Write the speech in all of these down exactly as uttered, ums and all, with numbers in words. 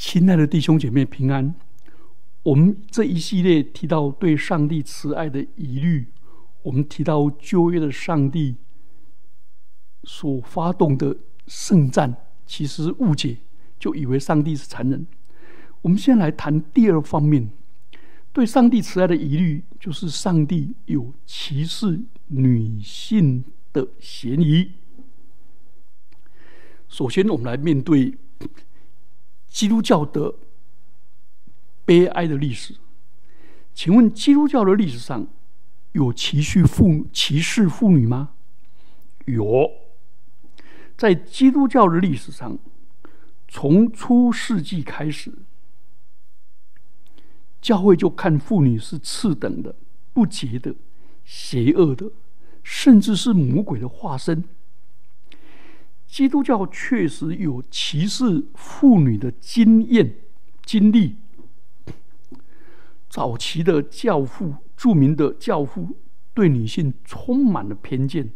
亲爱的弟兄姐妹平安，我们这一系列提到对上帝慈爱的疑虑，我们提到旧约的上帝所发动的圣战，其实误解就以为上帝是残忍。我们先来谈第二方面，对上帝慈爱的疑虑，就是上帝有歧视女性的嫌疑。首先我们来面对基督教的悲哀的历史。请问基督教的历史上有歧视妇歧视妇女吗？有。在基督教的历史上，从初世纪开始，教会就看妇女是次等的、不洁的、邪恶的，甚至是魔鬼的化身。基督教确实有歧视妇女的经验经历。早期的教父，著名的教父，对女性充满了偏见，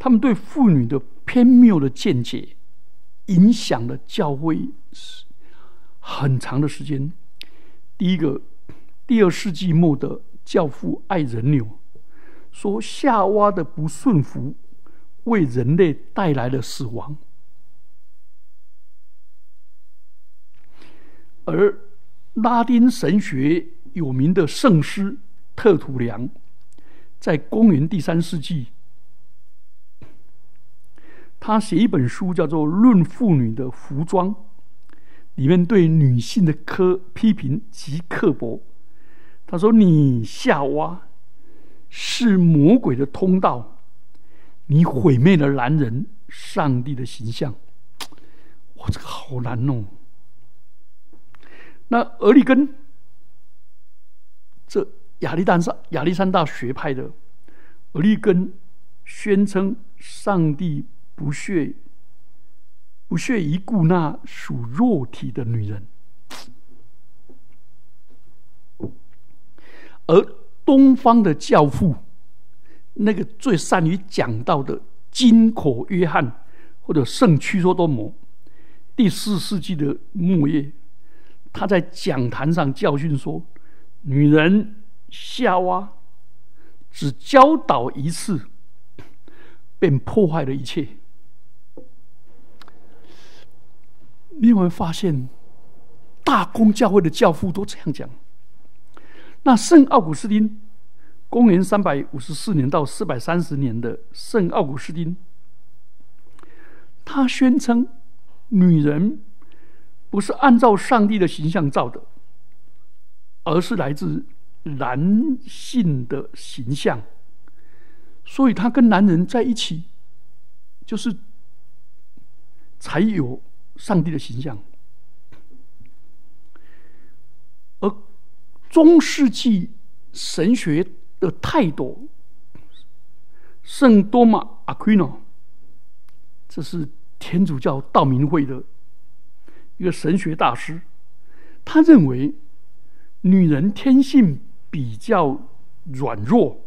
他们对妇女的偏谬的见解影响了教会很长的时间。第一个，第二世纪末的教父爱仁纽说，夏娃的不顺服为人类带来了死亡。而拉丁神学有名的圣师特土良，在公元第三世纪，他写一本书叫做《论妇女的服装》，里面对女性的科批评极刻薄。他说，你夏娃是魔鬼的通道，你毁灭了男人上帝的形象。哇，这个好难哦。那俄利根，这亚历山大亚历山大学派的俄利根宣称，上帝不屑不屑于顾那属肉体的女人。而东方的教父，那个最善于讲道的金口约翰或者圣屈多多摩，第四世纪的末叶，他在讲坛上教训说，女人夏娃只教导一次便破坏了一切。你有没有发现大公教会的教父都这样讲？那圣奥古斯丁，公元三百五十四年到四百三十年的圣奥古斯丁，他宣称女人不是按照上帝的形象造的，而是来自男性的形象，所以他跟男人在一起就是才有上帝的形象。而中世纪神学的态度，圣多玛阿奎诺，这是天主教道明会的一个神学大师，他认为女人天性比较软弱，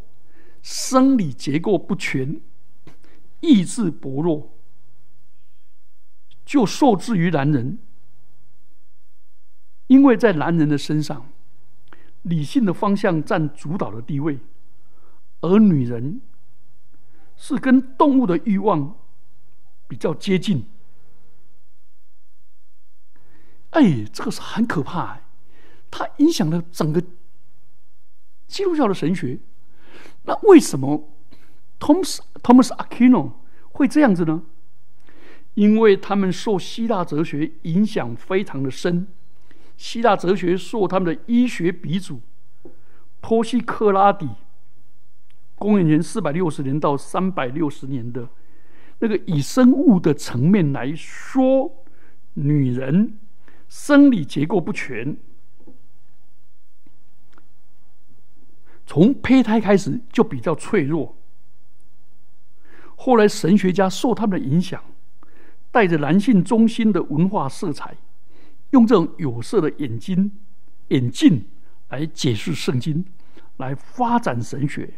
生理结构不全，意志薄弱，就受制于男人，因为在男人的身上理性的方向占主导的地位，而女人是跟动物的欲望比较接近。哎，这个是很可怕、欸、它影响了整个基督教的神学。那为什么 Thomas, Thomas Aquino 会这样子呢？因为他们受希腊哲学影响非常的深，希腊哲学受他们的医学鼻祖波西克拉底，公元前四百六十年到三百六十年的那个以生物的层面来说，女人生理结构不全，从胚胎开始就比较脆弱。后来神学家受他们的影响，带着男性中心的文化色彩，用这种有色的眼睛眼镜来解释圣经，来发展神学。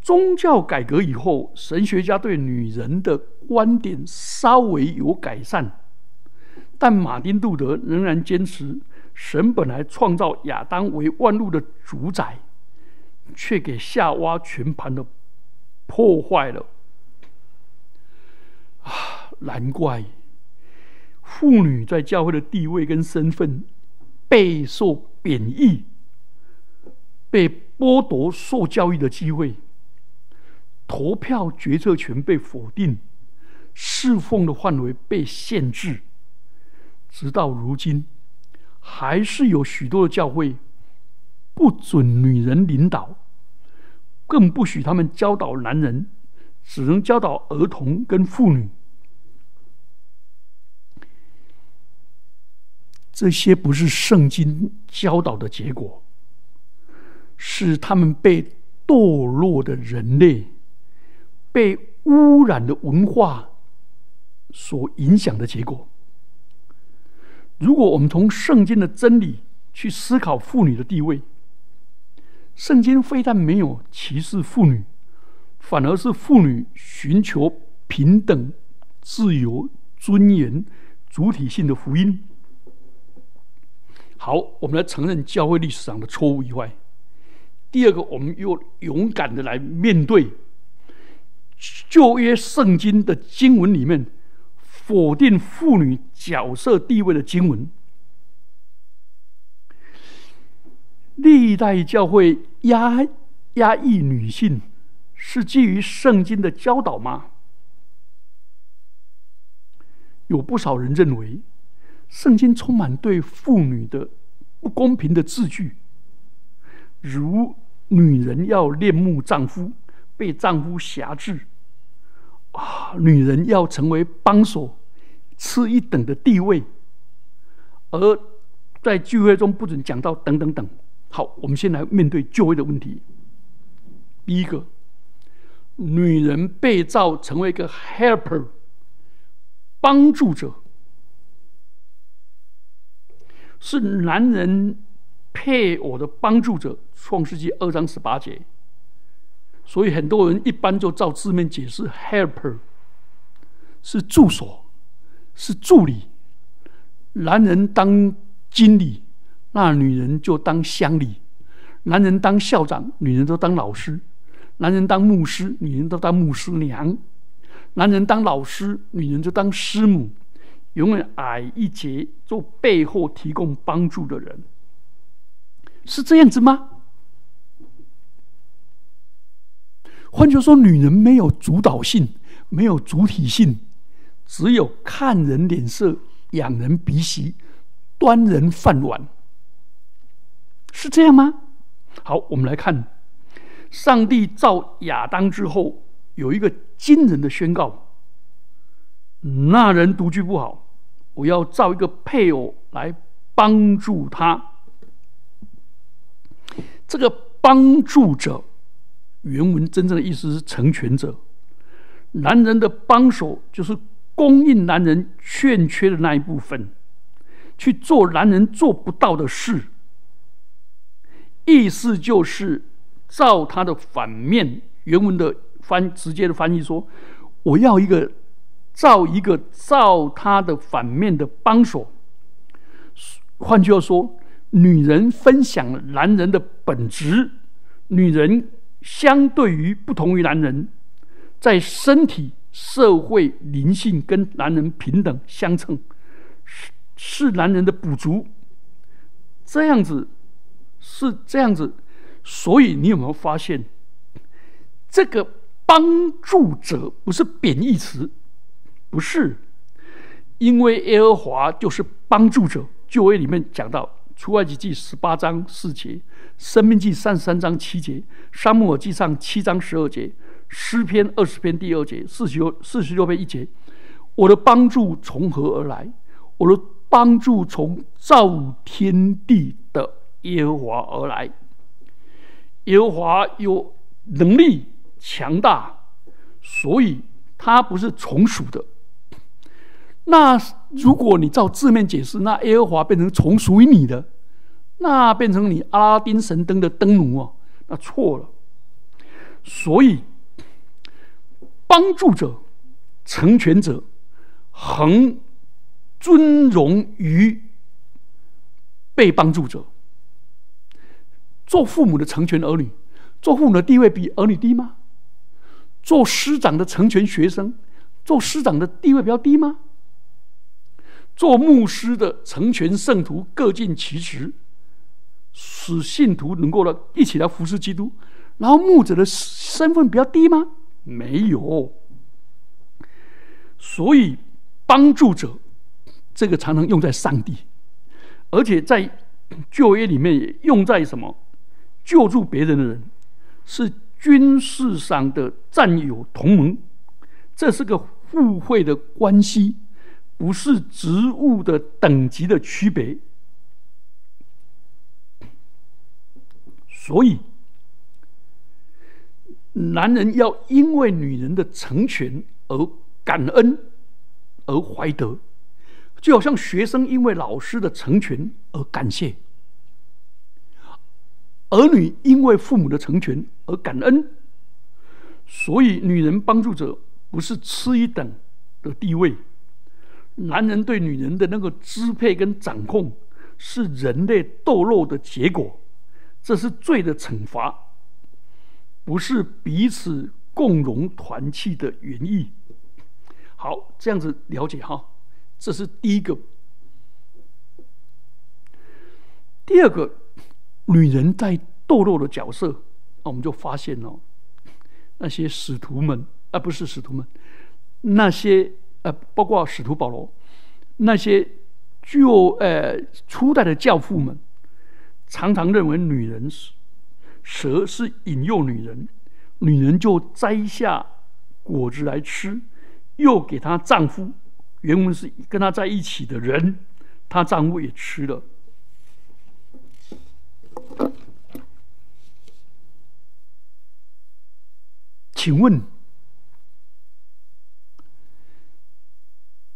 宗教改革以后，神学家对女人的观点稍微有改善，但马丁路德仍然坚持，神本来创造亚当为万物的主宰，却给夏娃全盘的破坏了。啊，难怪妇女在教会的地位跟身份备受贬义，被剥夺受教育的机会，投票决策权被否定，侍奉的范围被限制。直到如今，还是有许多的教会不准女人领导，更不许他们教导男人，只能教导儿童跟妇女。这些不是圣经教导的结果，是他们被堕落的人类、被污染的文化所影响的结果。如果我们从圣经的真理去思考妇女的地位，圣经非但没有歧视妇女，反而是妇女寻求平等、自由、尊严、主体性的福音。好，我们来承认教会历史上的错误以外，第二个，我们又勇敢的来面对旧约圣经的经文里面否定妇女角色地位的经文。历代教会压压抑女性，是基于圣经的教导吗？有不少人认为圣经充满对妇女的不公平的字句，如女人要恋慕丈夫，被丈夫辖制、啊、女人要成为帮手，次一等的地位，而在聚会中不准讲到等等等。好，我们先来面对就业的问题。第一个，女人被造成为一个 helper 帮助者，是男人配偶的帮助者，创世纪二章十八节。所以很多人一般就照字面解释 helper 是助手，是助理，男人当经理，那女人就当乡里，男人当校长，女人都当老师，男人当牧师，女人都当牧师娘，男人当老师，女人就当师母，永远矮一截，做背后提供帮助的人。是这样子吗？换句话说，女人没有主导性，没有主体性，只有看人脸色，仰人鼻息，端人饭碗，是这样吗？好，我们来看上帝造亚当之后有一个惊人的宣告，那人独居不好，我要造一个配偶来帮助他。这个帮助者，原文真正的意思是成全者，男人的帮手就是供应男人欠缺的那一部分，去做男人做不到的事，意思就是照他的反面。原文的翻直接的翻译说，我要一个造一个造他的反面的帮手。换句话说，女人分享男人的本质，女人相对于不同于男人，在身体、社会、灵性跟男人平等相称，是男人的补足。这样子是这样子，所以你有没有发现，这个帮助者不是贬义词？不是，因为耶和华就是帮助者。旧约里面讲到出埃及记十八章四节，申命记三十三章七节，撒母耳记上七章十二节，诗篇二十篇第二节，四十六四十六篇一节。我的帮助从何而来？我的帮助从造天地的耶和华而来。耶和华有能力强大，所以他不是从属的。那如果你照字面解释，那耶和华变成从属于你的，那变成你阿拉丁神灯的灯奴哦，那错了。所以，帮助者、成全者，恒尊荣于被帮助者。做父母的成全儿女，做父母的地位比儿女低吗？做师长的成全学生，做师长的地位比较低吗？做牧师的成全圣徒，各尽其职，使信徒能够一起来服侍基督。然后牧者的身份比较低吗？没有。所以帮助者这个常常用在上帝，而且在旧约里面也用在什么？救助别人的人，是军事上的战友同盟，这是个互惠的关系，不是职务的等级的区别。所以男人要因为女人的成全而感恩而怀德，就好像学生因为老师的成全而感谢，儿女因为父母的成全而感恩。所以女人帮助者不是次一等的地位，男人对女人的那个支配跟掌控是人类堕落的结果，这是罪的惩罚，不是彼此共荣团契的原意。好，这样子了解哈，这是第一个。第二个，女人在堕落的角色，我们就发现了、哦、那些使徒们啊，不是使徒们，那些呃，包括使徒保罗，那些就呃初代的教父们，常常认为女人是。蛇是引诱女人，女人就摘下果子来吃，又给她丈夫，原文是跟她在一起的人，她丈夫也吃了。请问，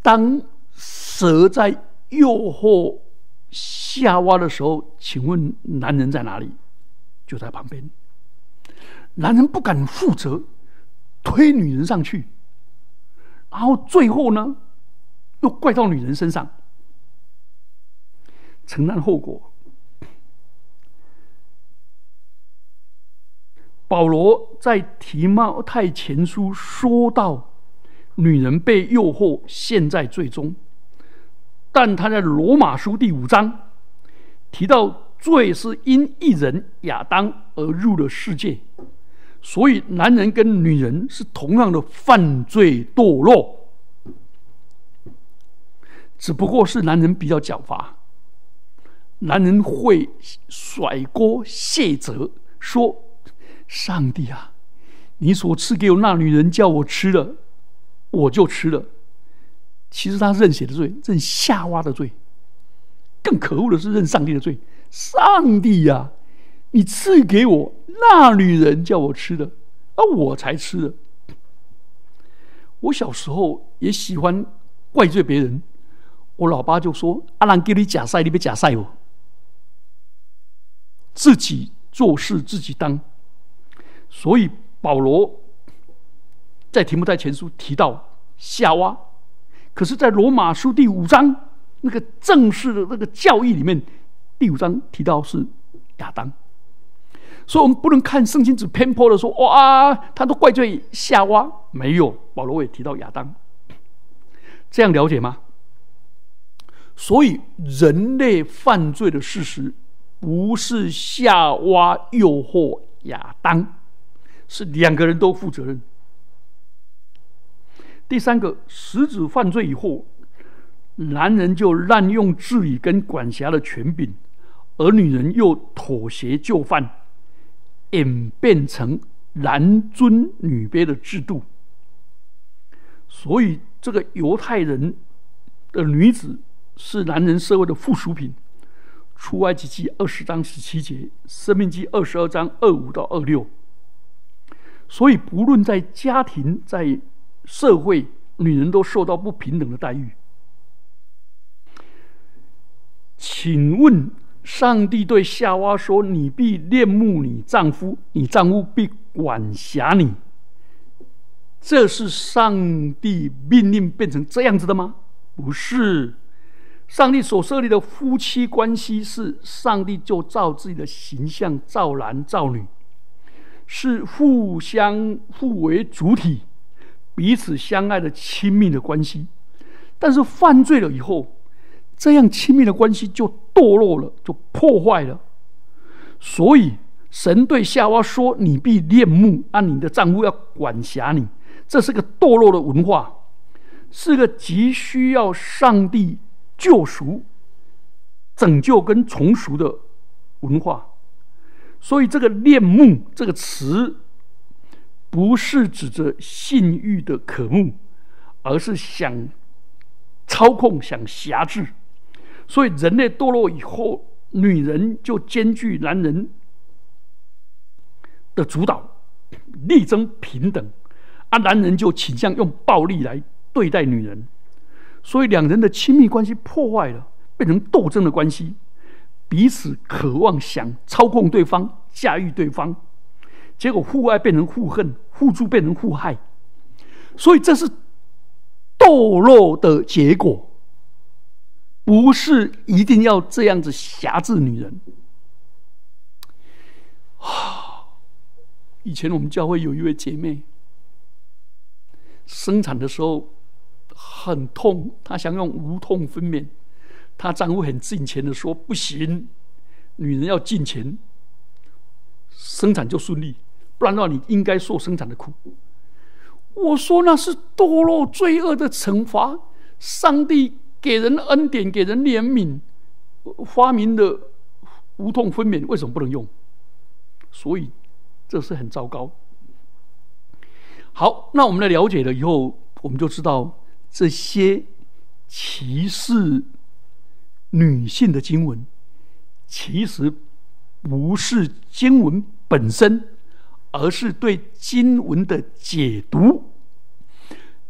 当蛇在诱惑夏娃的时候，请问男人在哪里？就在旁边，男人不敢负责，推女人上去，然后最后呢，又怪到女人身上，承担后果。保罗在提摩太前书说到，女人被诱惑陷在罪中，但他在罗马书第五章提到。罪是因一人亚当而入了世界，所以男人跟女人是同样的犯罪堕落，只不过是男人比较狡猾，男人会甩锅卸责，说上帝啊，你所赐给我那女人叫我吃了，我就吃了。其实他认谁的罪？认夏娃的罪。更可恶的是认上帝的罪。上帝呀、啊，你赐给我那女人叫我吃的，而我才吃的。我小时候也喜欢怪罪别人，我老爸就说：“啊，人给你假赛，你别假赛哦。”自己做事自己当。所以保罗在提摩太前书提到夏娃，可是，在罗马书第五章那个正式的那个教义里面。第五章提到是亚当，所以我们不能看圣经只偏颇的说哇，他都怪罪夏娃，没有，保罗也提到亚当，这样了解吗？所以人类犯罪的事实不是夏娃诱惑亚当，是两个人都负责任。第三个，使子犯罪以后，男人就滥用治理跟管辖的权柄，而女人又妥协就范，演变成男尊女卑的制度。所以这个犹太人的女子是男人社会的附属品，出埃及记二十章十七节，申命记二十二章二五到二六。所以不论在家庭在社会，女人都受到不平等的待遇。请问上帝对夏娃说：“你必恋慕你丈夫，你丈夫必管辖你。”这是上帝命令变成这样子的吗？不是。上帝所设立的夫妻关系是上帝就照自己的形象造男造女，是互相互为主体，彼此相爱的亲密的关系。但是犯罪了以后，这样亲密的关系就堕落了，就破坏了。所以神对夏娃说：“你必恋慕，按你的丈夫要管辖你。”这是个堕落的文化，是个急需要上帝救赎、拯救跟重赎的文化。所以这个恋慕这个词不是指着性欲的渴慕，而是想操控、想辖制。所以人类堕落以后，女人就兼具男人的主导，力争平等，啊，男人就倾向用暴力来对待女人，所以两人的亲密关系破坏了，变成斗争的关系，彼此渴望想操控对方、驾驭对方，结果互爱变成互恨，互助变成互害，所以这是堕落的结果，不是一定要这样子辖制女人。以前我们教会有一位姐妹生产的时候很痛，她想用无痛分娩，她丈夫很近前的说：“不行，女人要近前，生产就顺利，不然的话你应该受生产的苦。”我说那是堕落罪恶的惩罚，上帝给人恩典，给人怜悯，发明的无痛分娩为什么不能用？所以这是很糟糕。好，那我们来了解了以后，我们就知道这些歧视女性的经文其实不是经文本身，而是对经文的解读。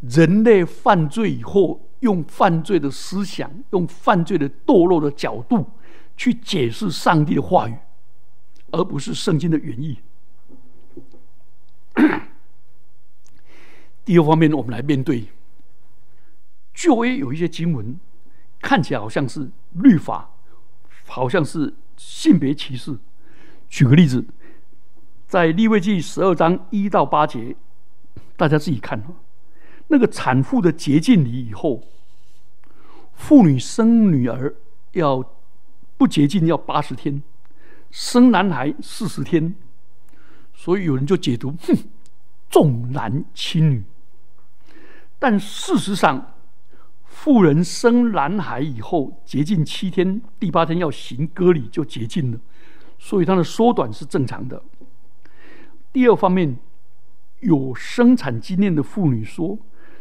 人类犯罪以后，用犯罪的思想，用犯罪的堕落的角度去解释上帝的话语，而不是圣经的原意。第二方面，我们来面对旧约有一些经文看起来好像是律法，好像是性别歧视。举个例子，在利未记十二章一到八节，大家自己看，那个产妇的洁净礼以后，妇女生女儿要不洁净要八十天，生男孩四十天。所以有人就解读，哼，重男轻女。但事实上，妇人生男孩以后洁净七天，第八天要行割礼就洁净了，所以它的缩短是正常的。第二方面，有生产经验的妇女说，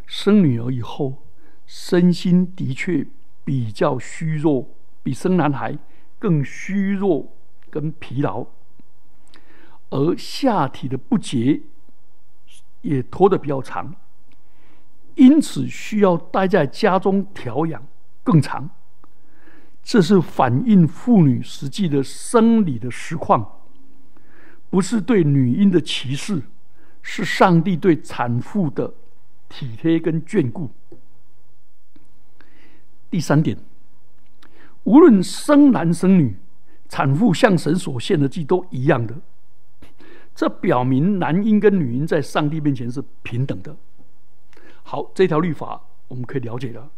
生女儿以后身心的确比较虚弱，比生男孩更虚弱跟疲劳，而下体的不洁也拖得比较长，因此需要待在家中调养更长。这是反映妇女实际的生理的实况，不是对女婴的歧视，是上帝对产妇的体贴跟眷顾。第三点，无论生男生女，产妇向神所献的祭都一样的，这表明男婴跟女婴在上帝面前是平等的。好，这条律法我们可以了解了。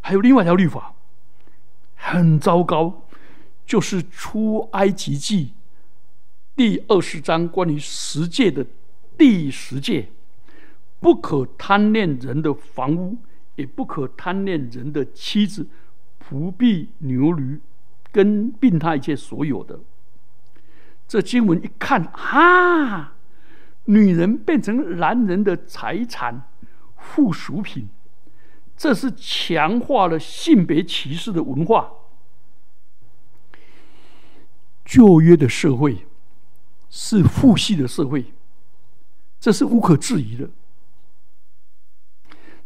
还有另外一条律法很糟糕，就是出埃及记第二十章关于十诫的第十诫，不可贪恋人的房屋，也不可贪恋人的妻子、仆婢、牛驴跟并他一切所有的。这经文一看，哈，女人变成男人的财产、附属品，这是强化了性别歧视的文化。旧约的社会是父系的社会，这是无可置疑的。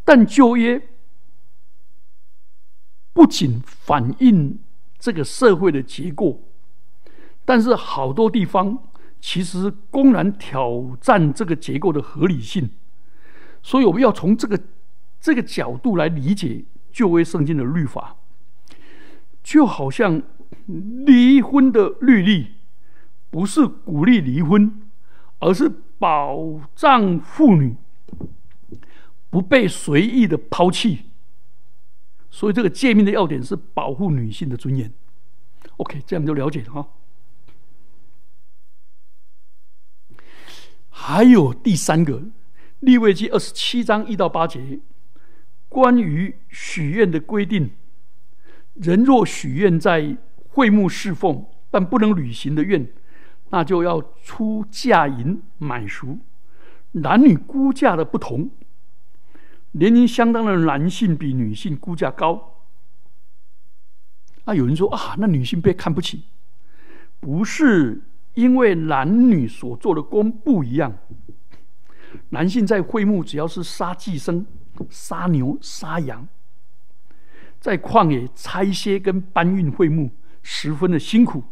但旧约不仅反映这个社会的结构，但是好多地方其实公然挑战这个结构的合理性，所以我们要从这个这个角度来理解旧约圣经的律法，就好像离婚的律例不是鼓励离婚，而是保障妇女不被随意的抛弃，所以这个诫命的要点是保护女性的尊严。 OK， 这样就了解了哈。还有第三个，利未记二十七章一到八节关于许愿的规定，人若许愿在会幕侍奉但不能履行的愿，那就要出价银买赎。男女估价的不同，年龄相当的男性比女性估价高。那有人说啊，那女性被看不起，不是因为男女所做的工不一样。男性在会幕只要是杀祭牲、杀牛、杀羊，在旷野拆卸跟搬运会幕十分的辛苦，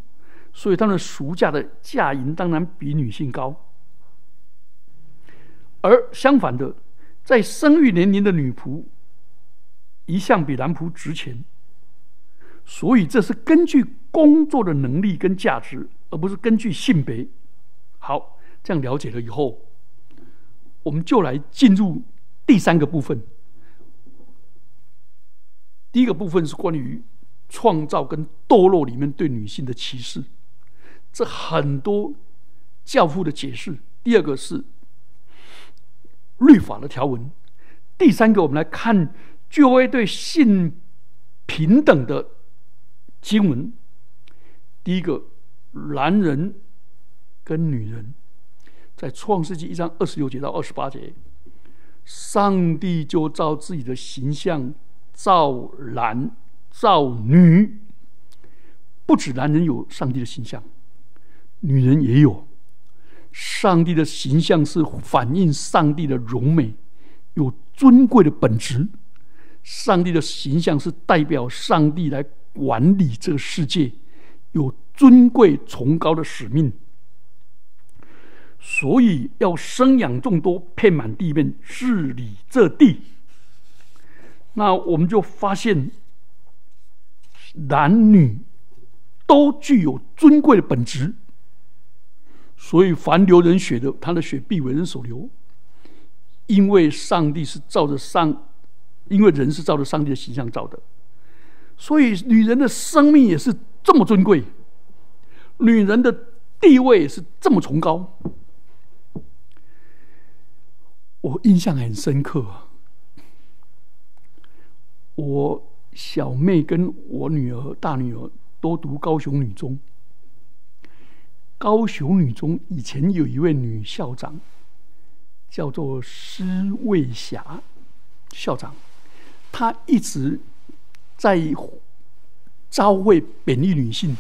所以他们赎价的价银当然比女性高。而相反的，在生育年龄的女仆一向比男仆值钱。所以这是根据工作的能力跟价值，而不是根据性别。好，这样了解了以后，我们就来进入第三个部分。第一个部分是关于创造跟堕落里面对女性的歧视，这很多教父的解释。第二个是律法的条文。第三个，我们来看旧约对性平等的经文。第一个，男人跟女人，在创世纪一章二十六节到二十八节，上帝就照自己的形象造男造女。不止男人有上帝的形象，女人也有。上帝的形象是反映上帝的荣美，有尊贵的本质。上帝的形象是代表上帝来管理这个世界，有尊贵崇高的使命，所以要生养众多，遍满地面，治理这地。那我们就发现，男女都具有尊贵的本质，所以凡流人血的，他的血必为人所流，因为上帝是照着上因为人是照着上帝的形象造的，所以女人的生命也是这么尊贵，女人的地位也是这么崇高。我印象很深刻，我小妹跟我女儿大女儿都读高雄女中，高雄女中以前有一位女校长叫做施卫霞校长，他一直在招会贬义女性。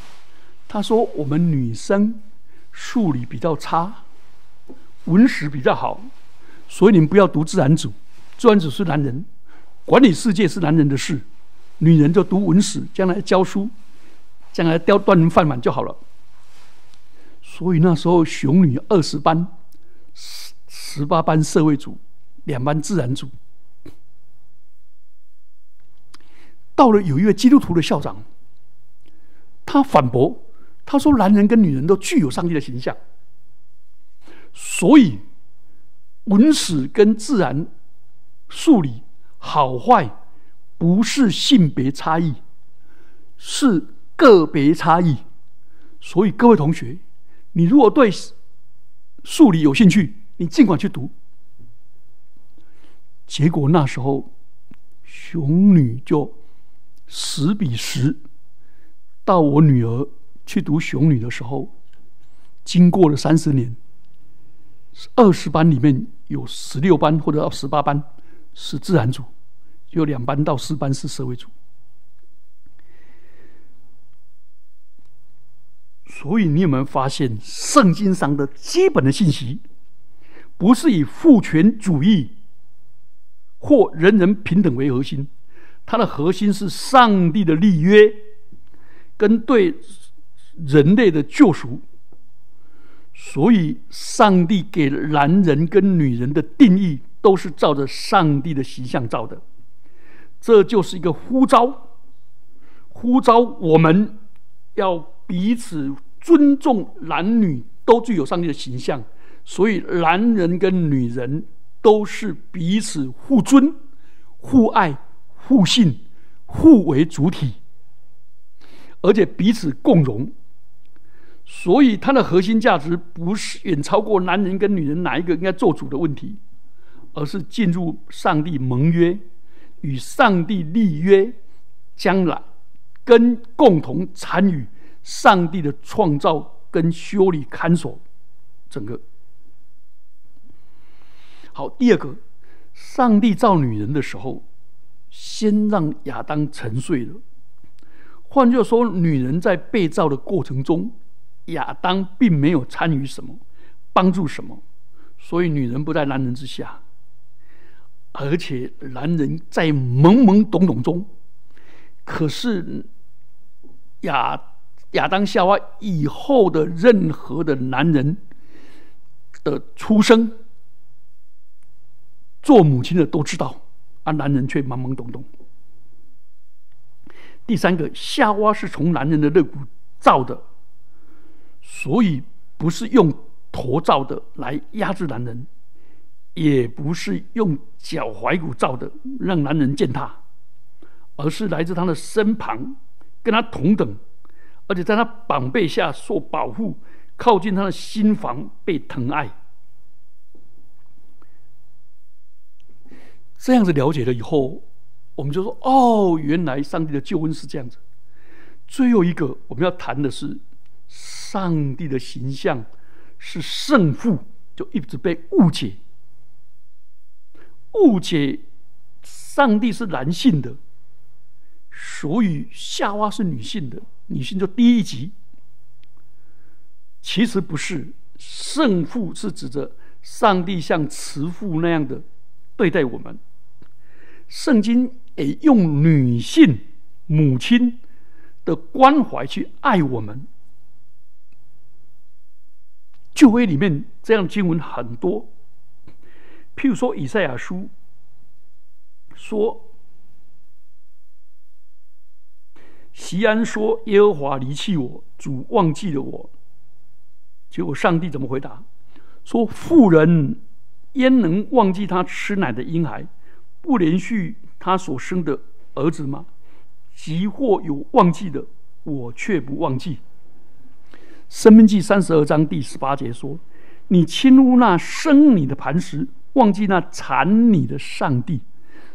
他说我们女生数理比较差，文史比较好，所以你们不要读自然组，自然组是男人，管理世界是男人的事，女人就读文史，将来教书，将来刁端人饭碗就好了。所以那时候雄女二十班，十八班社会组，两班自然组。到了有一位基督徒的校长，他反驳，他说男人跟女人都具有上帝的形象，所以文史跟自然数理好坏不是性别差异，是个别差异。所以各位同学，你如果对数理有兴趣，你尽管去读。结果那时候雄女就十比十，到我女儿去读雄女的时候，经过了三十年，二十班里面有十六班或者到十八班是自然组，有两班到四班是社会组。所以你有没有发现，圣经上的基本的信息，不是以父权主义或人人平等为核心？它的核心是上帝的立约跟对人类的救赎。所以上帝给男人跟女人的定义都是照着上帝的形象造的，这就是一个呼召，呼召我们要彼此尊重，男女都具有上帝的形象，所以男人跟女人都是彼此互尊、互爱、互信、互为主体，而且彼此共荣。所以它的核心价值不是远超过男人跟女人哪一个应该做主的问题，而是进入上帝盟约，与上帝立约，将来跟共同参与上帝的创造跟修理看守整个。好，第二个，上帝造女人的时候先让亚当沉睡了，换句话说，女人在被造的过程中，亚当并没有参与什么，帮助什么，所以女人不在男人之下，而且男人在懵懵懂懂中。可是 亚, 亚当夏娃以后的任何的男人的出生，做母亲的都知道，而、啊、男人却懵懵懂懂。第三个，夏娃是从男人的肋骨造的，所以不是用头造的来压制男人，也不是用脚踝骨造的让男人践踏，而是来自他的身旁，跟他同等，而且在他膀背下受保护，靠近他的心房被疼爱。这样子了解了以后，我们就说，哦，原来上帝的救恩是这样子。最后一个我们要谈的是，上帝的形象是圣父，就一直被误解，误解上帝是男性的，所以夏娃是女性的，女性就低一级。其实不是，圣父是指着上帝像慈父那样的对待我们。圣经也用女性母亲的关怀去爱我们。旧约里面这样的经文很多，譬如说以赛亚书说，西安说，耶和华离弃我，主忘记了我。结果上帝怎么回答？说，妇人焉能忘记他吃奶的婴孩，不连续他所生的儿子吗？即或有忘记的，我却不忘记。申命记三十二章第十八节说，你轻污那生你的磐石，忘记那产你的上帝。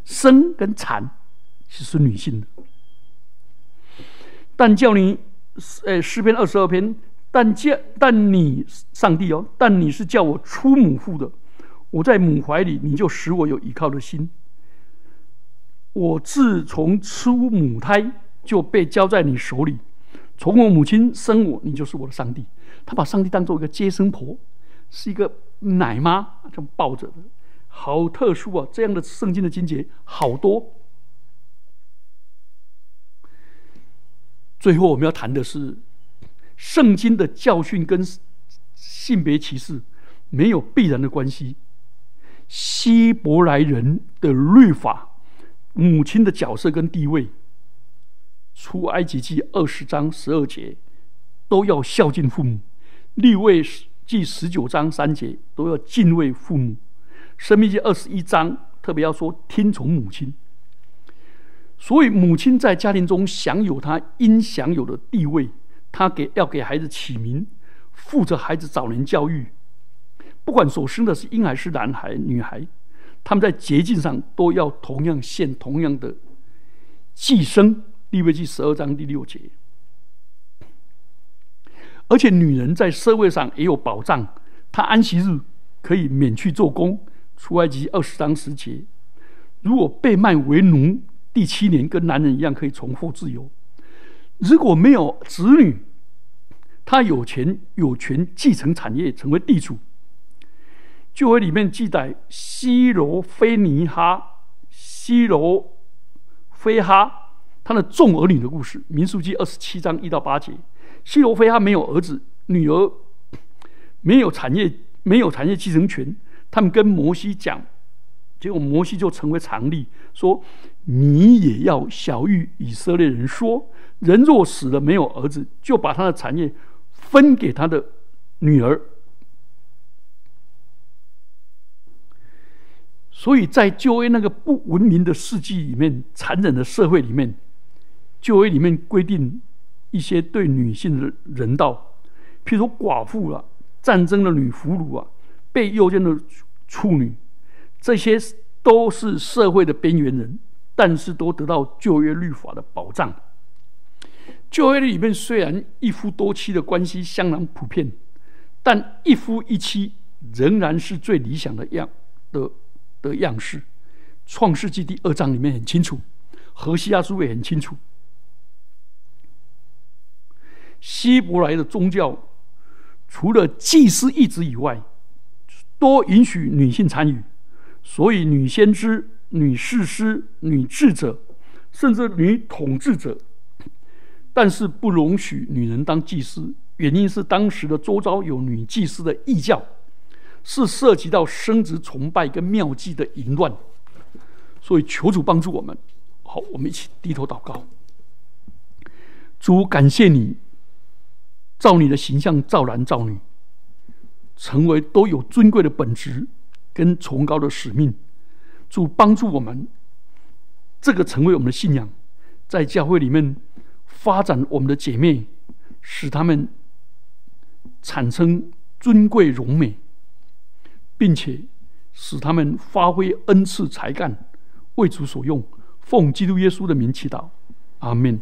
生跟产其实是女性的。但叫你诗篇二十二篇，但叫但你上帝哦，但你是叫我出母腹的，我在母怀里，你就使我有依靠的心。我自从出母胎就被交在你手里，从我母亲生我，你就是我的上帝。他把上帝当作一个接生婆，是一个奶妈这样抱着的，好特殊啊！这样的圣经的经节好多。最后我们要谈的是，圣经的教训跟性别歧视没有必然的关系。希伯来人的律法，母亲的角色跟地位，出埃及记二十章十二节都要孝敬父母，利未记十九章三节都要敬畏父母，申命记二十一章特别要说听从母亲。所以母亲在家庭中享有她应享有的地位，她给要给孩子起名，负责孩子早年教育，不管所生的是婴孩是男孩女孩，他们在洁净上都要同样献同样的祭牲，利未记十二章第六节。而且女人在社会上也有保障，她安息日可以免去做工，出埃及二十章十节。如果被卖为奴，第七年跟男人一样可以重获自由。如果没有子女，她有权有权继承产业，成为地主。旧约里面记载，西罗非尼哈、西罗非哈他的众儿女的故事，民数记二十七章一到八节。西罗非他没有儿子女儿，没有产业，没有产业继承权。他们跟摩西讲，结果摩西就成为常例，说你也要晓谕以色列人说，人若死了没有儿子，就把他的产业分给他的女儿。所以在旧约那个不文明的世纪里面，残忍的社会里面，旧约里面规定一些对女性的人道，譬如说寡妇啊、战争的女俘虏啊、被诱奸的处女，这些都是社会的边缘人，但是都得到旧约律法的保障。旧约里面虽然一夫多妻的关系相当普遍，但一夫一妻仍然是最理想的样的的样式。创世纪第二章里面很清楚，何西阿书也很清楚。希伯来的宗教除了祭司一职以外，多允许女性参与，所以女先知、女士师、女智者，甚至女统治者，但是不容许女人当祭司。原因是当时的周遭有女祭司的异教，是涉及到生殖崇拜跟庙祭的淫乱，所以求主帮助我们。好，我们一起低头祷告。主，感谢你照你的形象造男造女，成为都有尊贵的本质跟崇高的使命。主，帮助我们这个成为我们的信仰，在教会里面发展我们的姐妹，使他们产生尊贵荣美，并且使他们发挥恩赐才干，为主所用。奉基督耶稣的名祈祷，阿们。